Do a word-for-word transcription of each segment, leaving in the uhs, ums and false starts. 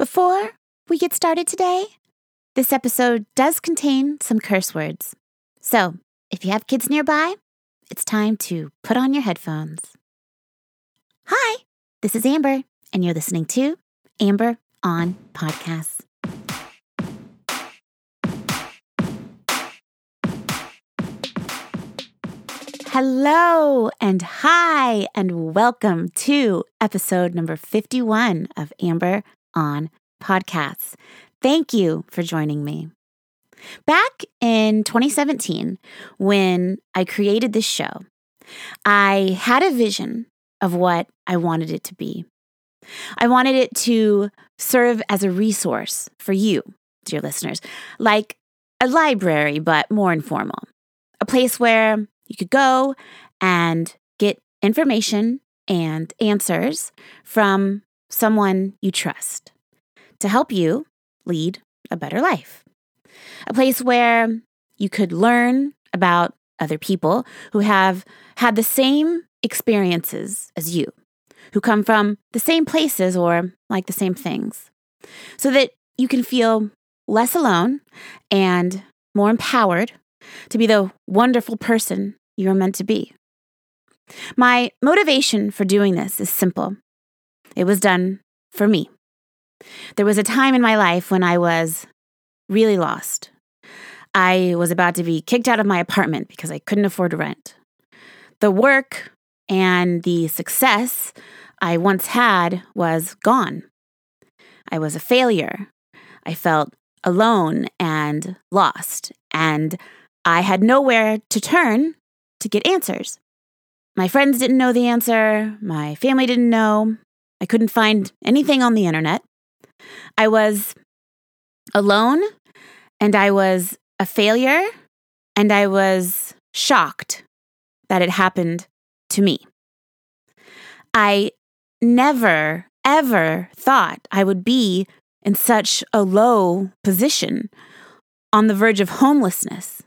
Before we get started today, this episode does contain some curse words. So if you have kids nearby, it's time to put on your headphones. Hi, this is Amber, and you're listening to Amber on Podcasts. Hello and hi and welcome to episode number fifty-one of Amber on Podcasts. Thank you for joining me. Back in twenty seventeen, when I created this show, I had a vision of what I wanted it to be. I wanted it to serve as a resource for you, dear listeners, like a library, but more informal, a place where you could go and get information and answers from someone you trust to help you lead a better life. A place where you could learn about other people who have had the same experiences as you, who come from the same places or like the same things, so that you can feel less alone and more empowered to be the wonderful person you are meant to be. My motivation for doing this is simple. It was done for me. There was a time in my life when I was really lost. I was about to be kicked out of my apartment because I couldn't afford rent. The work and the success I once had was gone. I was a failure. I felt alone and lost, and I had nowhere to turn to get answers. My friends didn't know the answer. My family didn't know. I couldn't find anything on the internet. I was alone, and I was a failure, and I was shocked that it happened to me. I never, ever thought I would be in such a low position, on the verge of homelessness.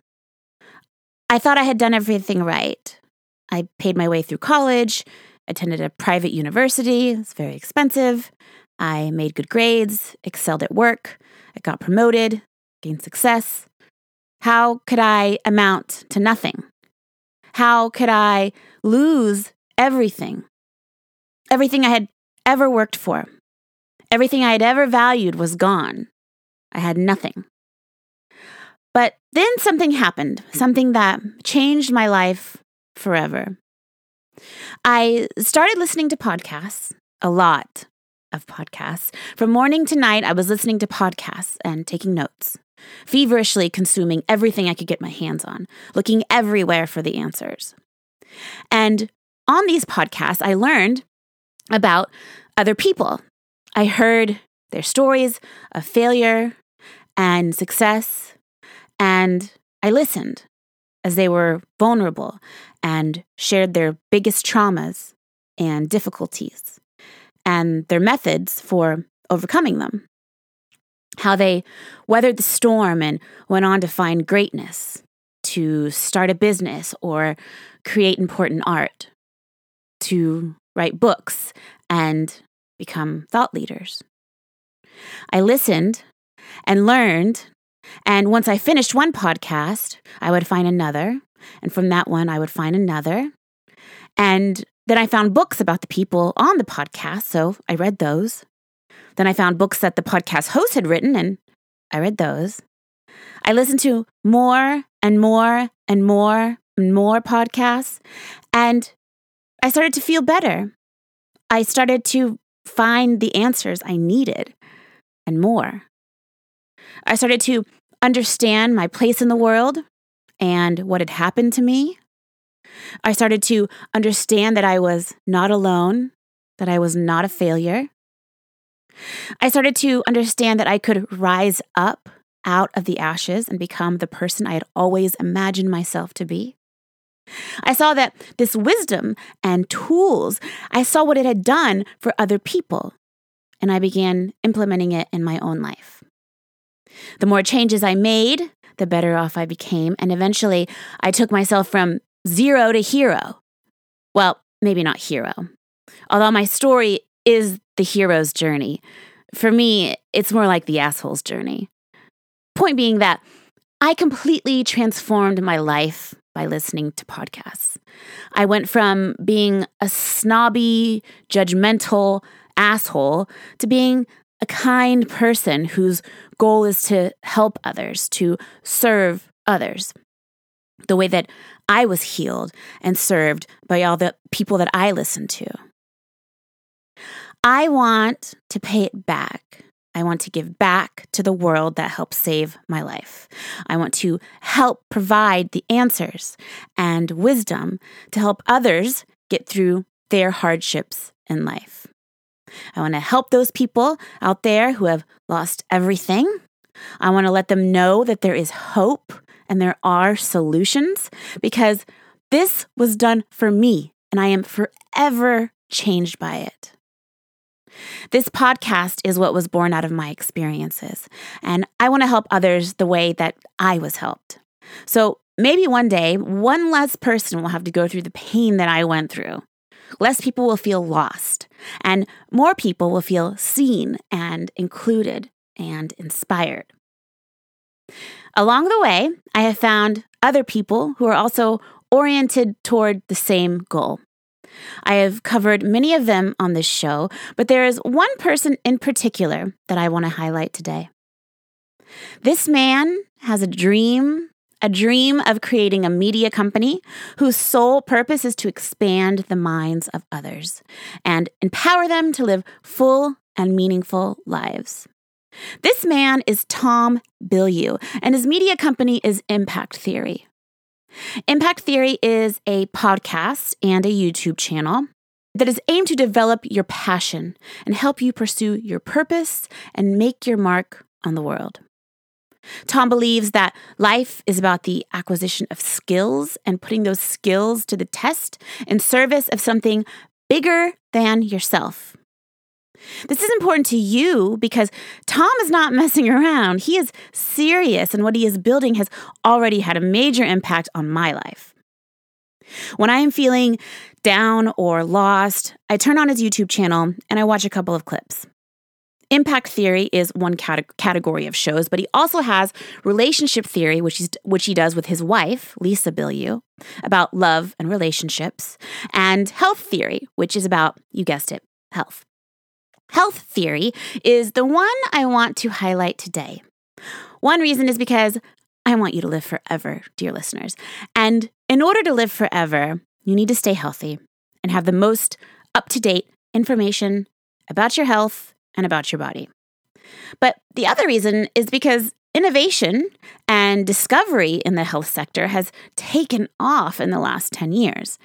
I thought I had done everything right. I paid my way through college, attended a private university. It's very expensive. I made good grades, excelled at work. I got promoted, gained success. How could I amount to nothing? How could I lose everything? Everything I had ever worked for, everything I had ever valued was gone. I had nothing. But then something happened, something that changed my life forever. I started listening to podcasts, a lot of podcasts. From morning to night, I was listening to podcasts and taking notes, feverishly consuming everything I could get my hands on, looking everywhere for the answers. And on these podcasts, I learned about other people. I heard their stories of failure and success, and I listened as they were vulnerable and shared their biggest traumas and difficulties and their methods for overcoming them, how they weathered the storm and went on to find greatness, to start a business or create important art, to write books and become thought leaders. I listened and learned, and once I finished one podcast, I would find another, and from that one, I would find another. And then I found books about the people on the podcast, so I read those. Then I found books that the podcast host had written, and I read those. I listened to more and more and more and more podcasts, and I started to feel better. I started to find the answers I needed and more. I started to understand my place in the world and what had happened to me. I started to understand that I was not alone, that I was not a failure. I started to understand that I could rise up out of the ashes and become the person I had always imagined myself to be. I saw that this wisdom and tools, I saw what it had done for other people, and I began implementing it in my own life. The more changes I made, the better off I became, and eventually I took myself from zero to hero. Well, maybe not hero, although my story is the hero's journey, for me, it's more like the asshole's journey. Point being that I completely transformed my life by listening to podcasts. I went from being a snobby, judgmental asshole to being a kind person whose goal is to help others, to serve others. The way that I was healed and served by all the people that I listened to. I want to pay it back. I want to give back to the world that helped save my life. I want to help provide the answers and wisdom to help others get through their hardships in life. I want to help those people out there who have lost everything. I want to let them know that there is hope and there are solutions, because this was done for me and I am forever changed by it. This podcast is what was born out of my experiences, and I want to help others the way that I was helped. So maybe one day, one less person will have to go through the pain that I went through. Less people will feel lost, and more people will feel seen and included and inspired. Along the way, I have found other people who are also oriented toward the same goal. I have covered many of them on this show, but there is one person in particular that I want to highlight today. This man has a dream, a dream of creating a media company whose sole purpose is to expand the minds of others and empower them to live full and meaningful lives. This man is Tom Bilyeu, and his media company is Impact Theory. Impact Theory is a podcast and a YouTube channel that is aimed to develop your passion and help you pursue your purpose and make your mark on the world. Tom believes that life is about the acquisition of skills and putting those skills to the test in service of something bigger than yourself. This is important to you because Tom is not messing around. He is serious, and what he is building has already had a major impact on my life. When I am feeling down or lost, I turn on his YouTube channel and I watch a couple of clips. Impact Theory is one cate- category of shows, but he also has Relationship Theory, which, he's, which he does with his wife, Lisa Bilyeu, about love and relationships, and Health Theory, which is about, you guessed it, health. Health Theory is the one I want to highlight today. One reason is because I want you to live forever, dear listeners. And in order to live forever, you need to stay healthy and have the most up-to-date information about your health and about your body. But the other reason is because innovation and discovery in the health sector has taken off in the last ten years.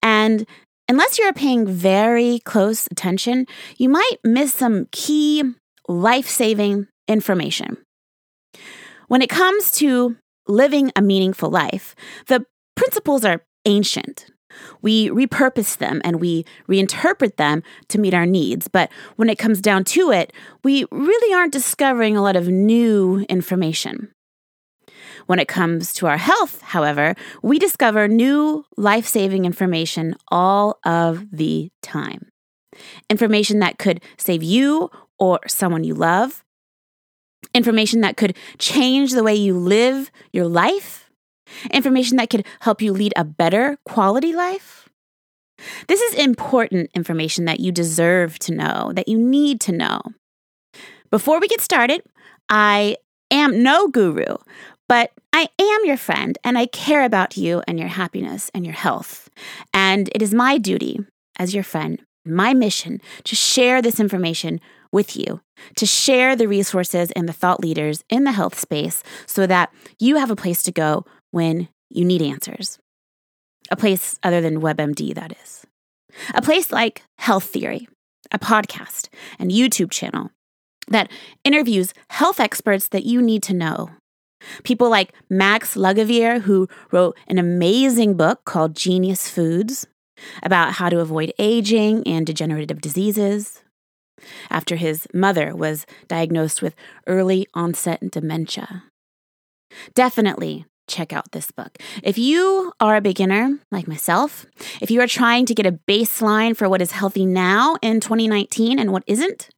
And unless you're paying very close attention, you might miss some key life-saving information. When it comes to living a meaningful life, the principles are ancient. We repurpose them and we reinterpret them to meet our needs. But when it comes down to it, we really aren't discovering a lot of new information. When it comes to our health, however, we discover new life-saving information all of the time. Information that could save you or someone you love. Information that could change the way you live your life. Information that could help you lead a better quality life. This is important information that you deserve to know, that you need to know. Before we get started, I am no guru, but I am your friend, and I care about you and your happiness and your health. And it is my duty as your friend, my mission, to share this information with you, to share the resources and the thought leaders in the health space so that you have a place to go when you need answers. A place other than WebMD, that is. A place like Health Theory, a podcast and YouTube channel that interviews health experts that you need to know. People like Max Lugavere, who wrote an amazing book called Genius Foods about how to avoid aging and degenerative diseases after his mother was diagnosed with early onset dementia. Definitely check out this book. If you are a beginner like myself, if you are trying to get a baseline for what is healthy now in twenty nineteen and what isn't,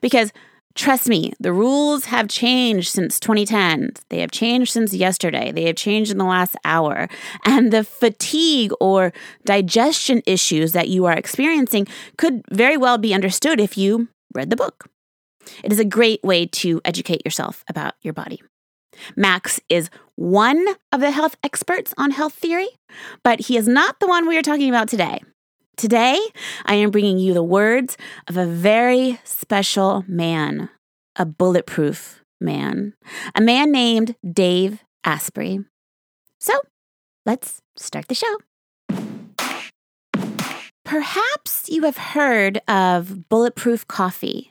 Because trust me, the rules have changed since twenty ten. They have changed since yesterday. They have changed in the last hour. And the fatigue or digestion issues that you are experiencing could very well be understood if you read the book. It is a great way to educate yourself about your body. Max is one of the health experts on health theory, but he is not the one we are talking about today. Today, I am bringing you the words of a very special man, a bulletproof man, a man named Dave Asprey. So, let's start the show. Perhaps you have heard of bulletproof coffee.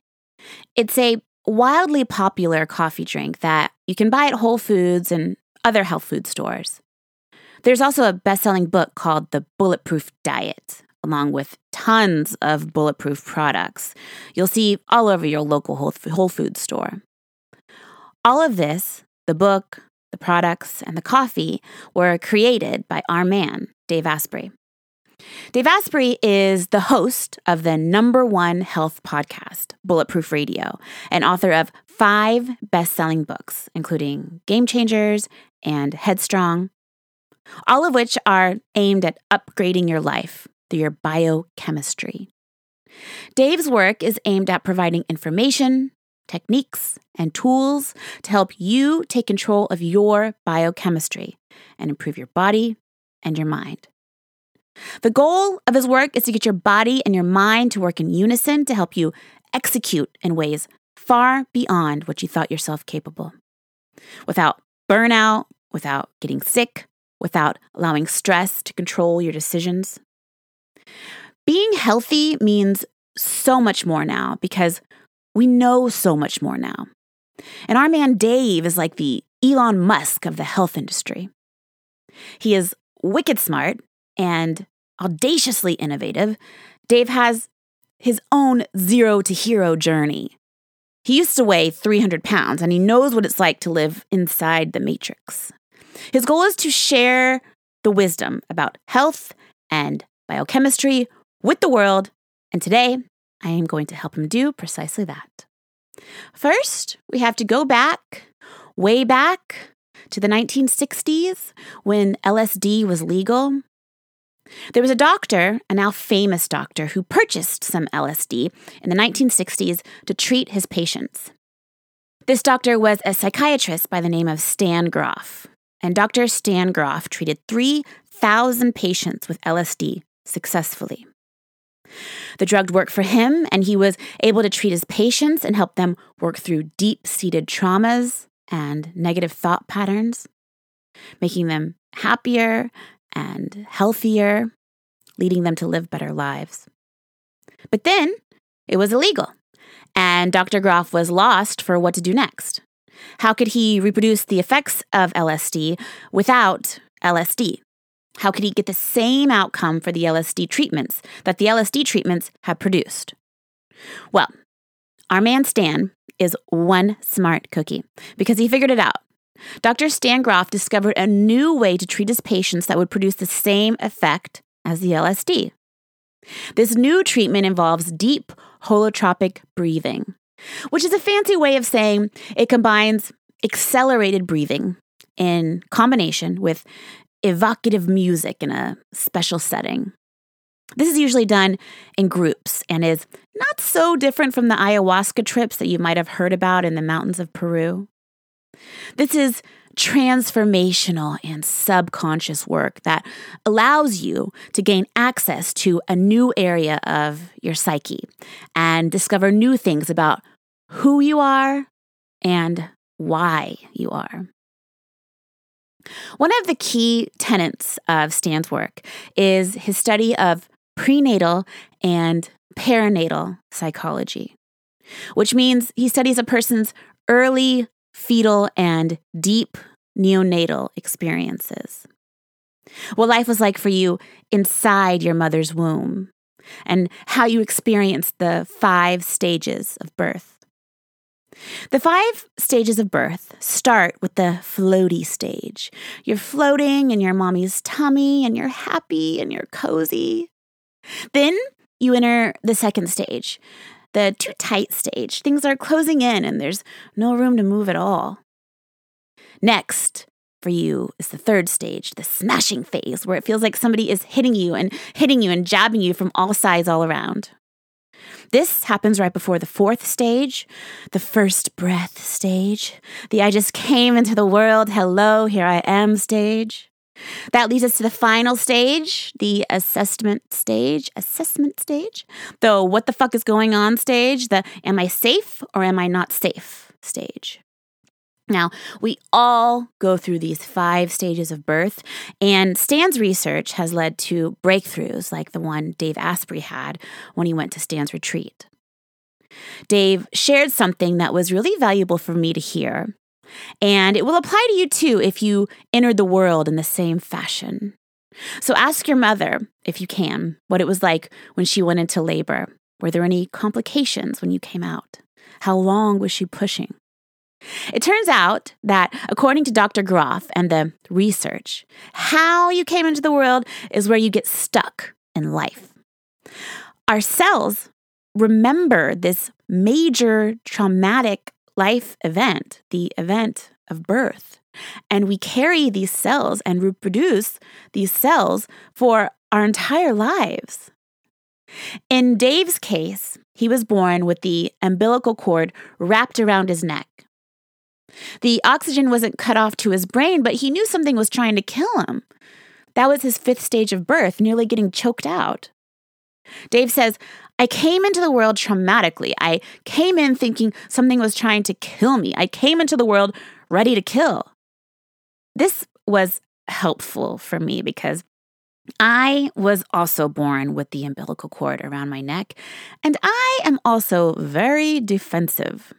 It's a wildly popular coffee drink that you can buy at Whole Foods and other health food stores. There's also a best-selling book called The Bulletproof Diet, along with tons of bulletproof products you'll see all over your local Whole Foods store. All of this, the book, the products, and the coffee, were created by our man, Dave Asprey. Dave Asprey is the host of the number one health podcast, Bulletproof Radio, and author of five best-selling books, including Game Changers and Headstrong, all of which are aimed at upgrading your life through your biochemistry. Dave's work is aimed at providing information, techniques, and tools to help you take control of your biochemistry and improve your body and your mind. The goal of his work is to get your body and your mind to work in unison to help you execute in ways far beyond what you thought yourself capable. Without burnout, without getting sick, without allowing stress to control your decisions. Being healthy means so much more now because we know so much more now. And our man Dave is like the Elon Musk of the health industry. He is wicked smart and audaciously innovative. Dave has his own zero to hero journey. He used to weigh three hundred pounds, and he knows what it's like to live inside the matrix. His goal is to share the wisdom about health and biochemistry with the world, and today I am going to help him do precisely that. First, we have to go back, way back to the nineteen sixties when L S D was legal. There was a doctor, a now famous doctor, who purchased some L S D in the nineteen sixties to treat his patients. This doctor was a psychiatrist by the name of Stan Grof, and Doctor Stan Grof treated three thousand patients with L S D successfully. The drug worked for him, and he was able to treat his patients and help them work through deep-seated traumas and negative thought patterns, making them happier and healthier, leading them to live better lives. But then it was illegal, and Doctor Grof was lost for what to do next. How could he reproduce the effects of L S D without L S D? How could he get the same outcome for the L S D treatments that the L S D treatments have produced? Well, our man Stan is one smart cookie because he figured it out. Doctor Stan Grof discovered a new way to treat his patients that would produce the same effect as the L S D. This new treatment involves deep holotropic breathing, which is a fancy way of saying it combines accelerated breathing in combination with evocative music in a special setting. This is usually done in groups and is not so different from the ayahuasca trips that you might have heard about in the mountains of Peru. This is transformational and subconscious work that allows you to gain access to a new area of your psyche and discover new things about who you are and why you are. One of the key tenets of Stan's work is his study of prenatal and perinatal psychology, which means he studies a person's early fetal and deep neonatal experiences. What life was like for you inside your mother's womb and how you experienced the five stages of birth. The five stages of birth start with the floaty stage. You're floating in your mommy's tummy and you're happy and you're cozy. Then you enter the second stage. the too tight stage. Things are closing in and there's no room to move at all. Next for you is the third stage, the smashing phase, where it feels like somebody is hitting you and hitting you and jabbing you from all sides all around. This happens right before the fourth stage, the first breath stage, the I just came into the world, hello, here I am stage. That leads us to the final stage, the assessment stage, assessment stage, the what the fuck is going on stage, the am I safe or am I not safe stage. Now, we all go through these five stages of birth, and Stan's research has led to breakthroughs like the one Dave Asprey had when he went to Stan's retreat. Dave shared something that was really valuable for me to hear, and it will apply to you too if you entered the world in the same fashion. So ask your mother, if you can, what it was like when she went into labor. Were there any complications when you came out? How long was she pushing? It turns out that, according to Doctor Grof and the research, how you came into the world is where you get stuck in life. Our cells remember this major traumatic life event, the event of birth, and we carry these cells and reproduce these cells for our entire lives. In Dave's case, he was born with the umbilical cord wrapped around his neck. The oxygen wasn't cut off to his brain, but he knew something was trying to kill him. That was his fifth stage of birth, nearly getting choked out. Dave says, I came into the world traumatically. I came in thinking something was trying to kill me. I came into the world ready to kill. This was helpful for me because I was also born with the umbilical cord around my neck, and I am also very defensive.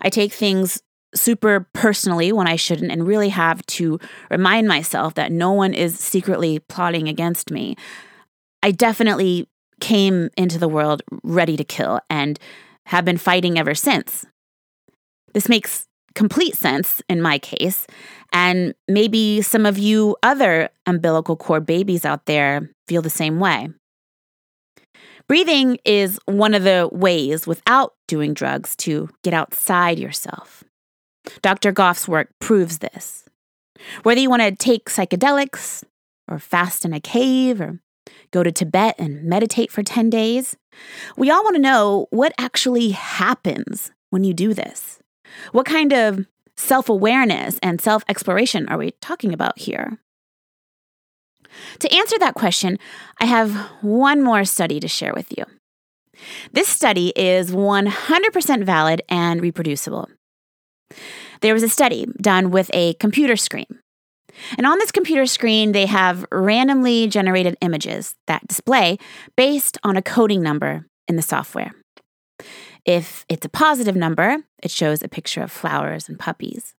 I take things super personally when I shouldn't and really have to remind myself that no one is secretly plotting against me. I definitely came into the world ready to kill and have been fighting ever since. This makes complete sense in my case, and maybe some of you other umbilical cord babies out there feel the same way. Breathing is one of the ways without doing drugs to get outside yourself. Doctor Goff's work proves this. Whether you want to take psychedelics or fast in a cave or go to Tibet and meditate for ten days, we all want to know what actually happens when you do this. What kind of self-awareness and self-exploration are we talking about here? To answer that question, I have one more study to share with you. This study is one hundred percent valid and reproducible. There was a study done with a computer screen. And on this computer screen, they have randomly generated images that display based on a coding number in the software. If it's a positive number, it shows a picture of flowers and puppies.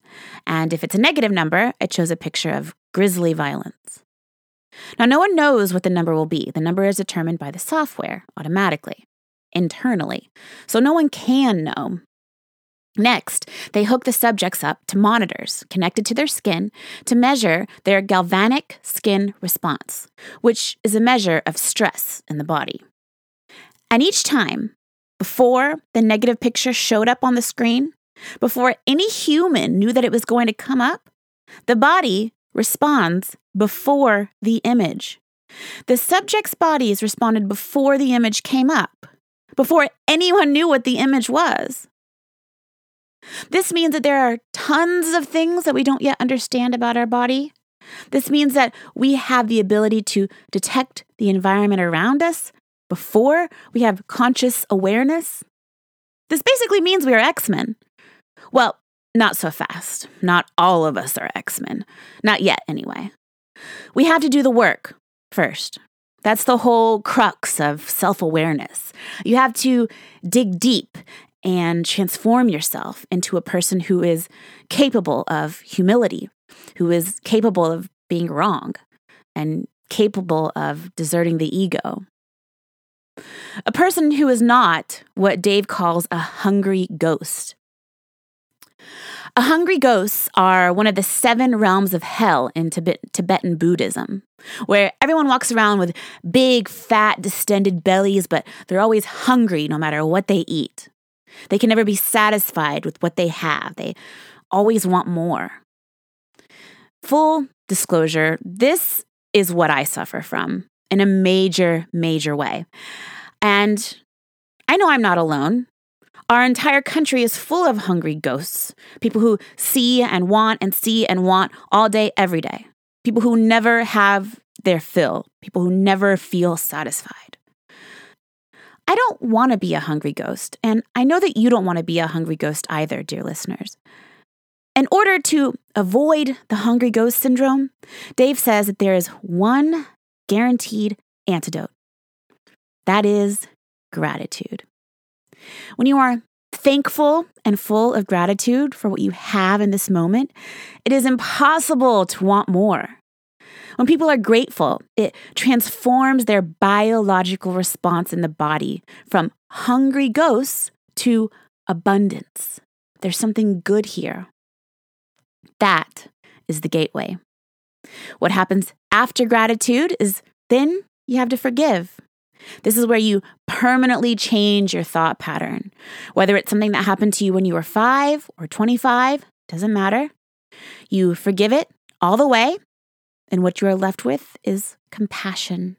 And if it's a negative number, it shows a picture of grisly violence. Now, no one knows what the number will be. The number is determined by the software automatically, internally. So no one can know. Next, they hook the subjects up to monitors connected to their skin to measure their galvanic skin response, which is a measure of stress in the body. And each time, before the negative picture showed up on the screen, before any human knew that it was going to come up, the body responds before the image. The subjects' bodies responded before the image came up, before anyone knew what the image was. This means that there are tons of things that we don't yet understand about our body. This means that we have the ability to detect the environment around us before we have conscious awareness. This basically means we are X-Men. Well, not so fast. Not all of us are X-Men. Not yet, anyway. We have to do the work first. That's the whole crux of self-awareness. You have to dig deep and transform yourself into a person who is capable of humility, who is capable of being wrong, and capable of deserting the ego. A person who is not what Dave calls a hungry ghost. A hungry ghosts are one of the seven realms of hell in Tibet- Tibetan Buddhism, where everyone walks around with big, fat, distended bellies, but they're always hungry no matter what they eat. They can never be satisfied with what they have. They always want more. Full disclosure, this is what I suffer from in a major, major way. And I know I'm not alone. Our entire country is full of hungry ghosts, people who see and want and see and want all day, every day, people who never have their fill, people who never feel satisfied. I don't want to be a hungry ghost, and I know that you don't want to be a hungry ghost either, dear listeners. In order to avoid the hungry ghost syndrome, Dave says that there is one guaranteed antidote. That is gratitude. When you are thankful and full of gratitude for what you have in this moment, it is impossible to want more. When people are grateful, it transforms their biological response in the body from hungry ghosts to abundance. There's something good here. That is the gateway. What happens after gratitude is then you have to forgive. This is where you permanently change your thought pattern. Whether it's something that happened to you when you were five or twenty-five, doesn't matter. You forgive it all the way, and what you are left with is compassion.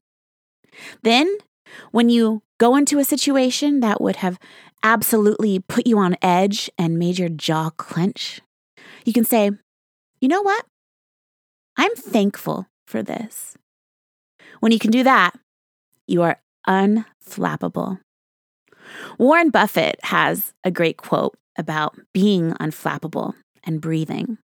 Then, when you go into a situation that would have absolutely put you on edge and made your jaw clench, you can say, you know what? I'm thankful for this. When you can do that, you are unflappable. Warren Buffett has a great quote about being unflappable and breathing.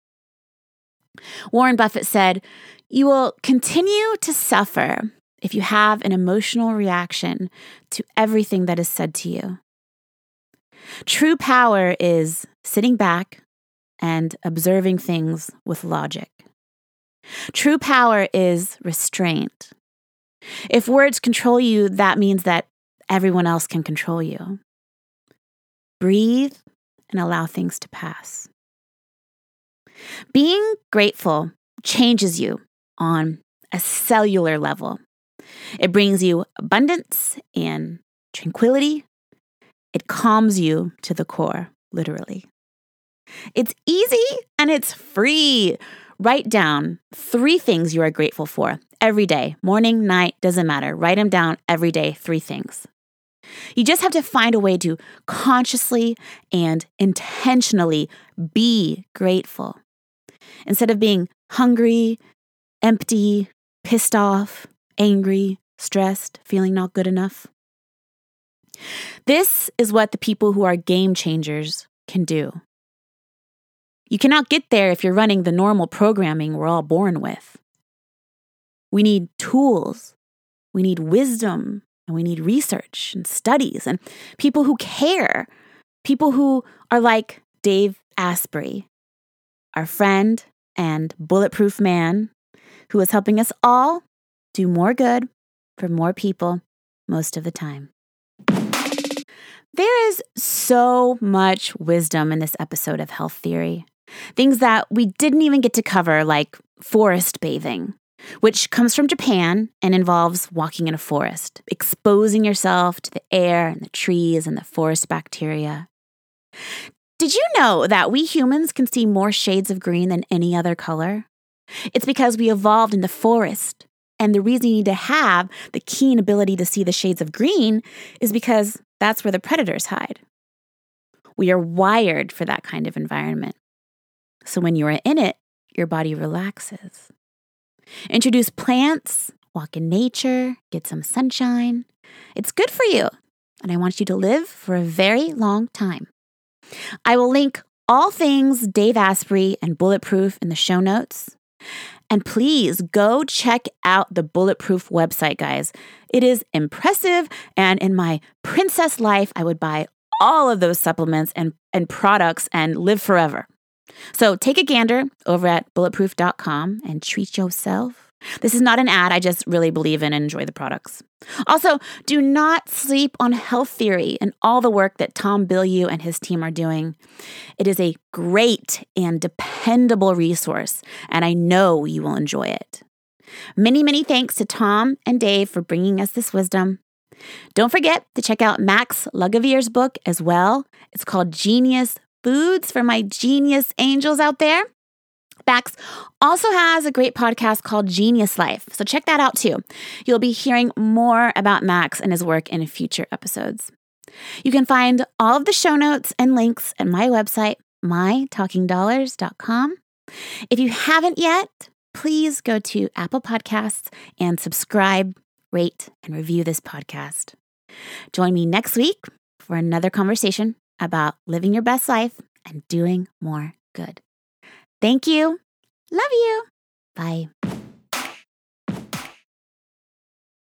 Warren Buffett said, "You will continue to suffer if you have an emotional reaction to everything that is said to you. True power is sitting back and observing things with logic. True power is restraint. If words control you, that means that everyone else can control you. Breathe and allow things to pass." Being grateful changes you on a cellular level. It brings you abundance and tranquility. It calms you to the core, literally. It's easy and it's free. Write down three things you are grateful for every day, morning, night, doesn't matter. Write them down every day, three things. You just have to find a way to consciously and intentionally be grateful. Instead of being hungry, empty, pissed off, angry, stressed, feeling not good enough. This is what the people who are game changers can do. You cannot get there if you're running the normal programming we're all born with. We need tools, we need wisdom, and we need research and studies and people who care, people who are like Dave Asprey, our friend and bulletproof man who is helping us all do more good for more people most of the time. There is so much wisdom in this episode of Health Theory. Things that we didn't even get to cover, like forest bathing, which comes from Japan and involves walking in a forest, exposing yourself to the air and the trees and the forest bacteria. Did you know that we humans can see more shades of green than any other color? It's because we evolved in the forest. And the reason you need to have the keen ability to see the shades of green is because that's where the predators hide. We are wired for that kind of environment. So when you are in it, your body relaxes. Introduce plants, walk in nature, get some sunshine. It's good for you, and I want you to live for a very long time. I will link all things Dave Asprey and Bulletproof in the show notes. And please go check out the Bulletproof website, guys. It is impressive, and in my princess life, I would buy all of those supplements and, and products and live forever. So take a gander over at bulletproof dot com and treat yourself. This is not an ad. I just really believe in and enjoy the products. Also, do not sleep on Health Theory and all the work that Tom Bilyeu and his team are doing. It is a great and dependable resource, and I know you will enjoy it. Many, many thanks to Tom and Dave for bringing us this wisdom. Don't forget to check out Max Lugavere's book as well. It's called Genius Foods for my genius angels out there. Max also has a great podcast called Genius Life, so check that out too. You'll be hearing more about Max and his work in future episodes. You can find all of the show notes and links at my website, my talking dollars dot com. If you haven't yet, please go to Apple Podcasts and subscribe, rate, and review this podcast. Join me next week for another conversation about living your best life and doing more good. Thank you. Love you. Bye.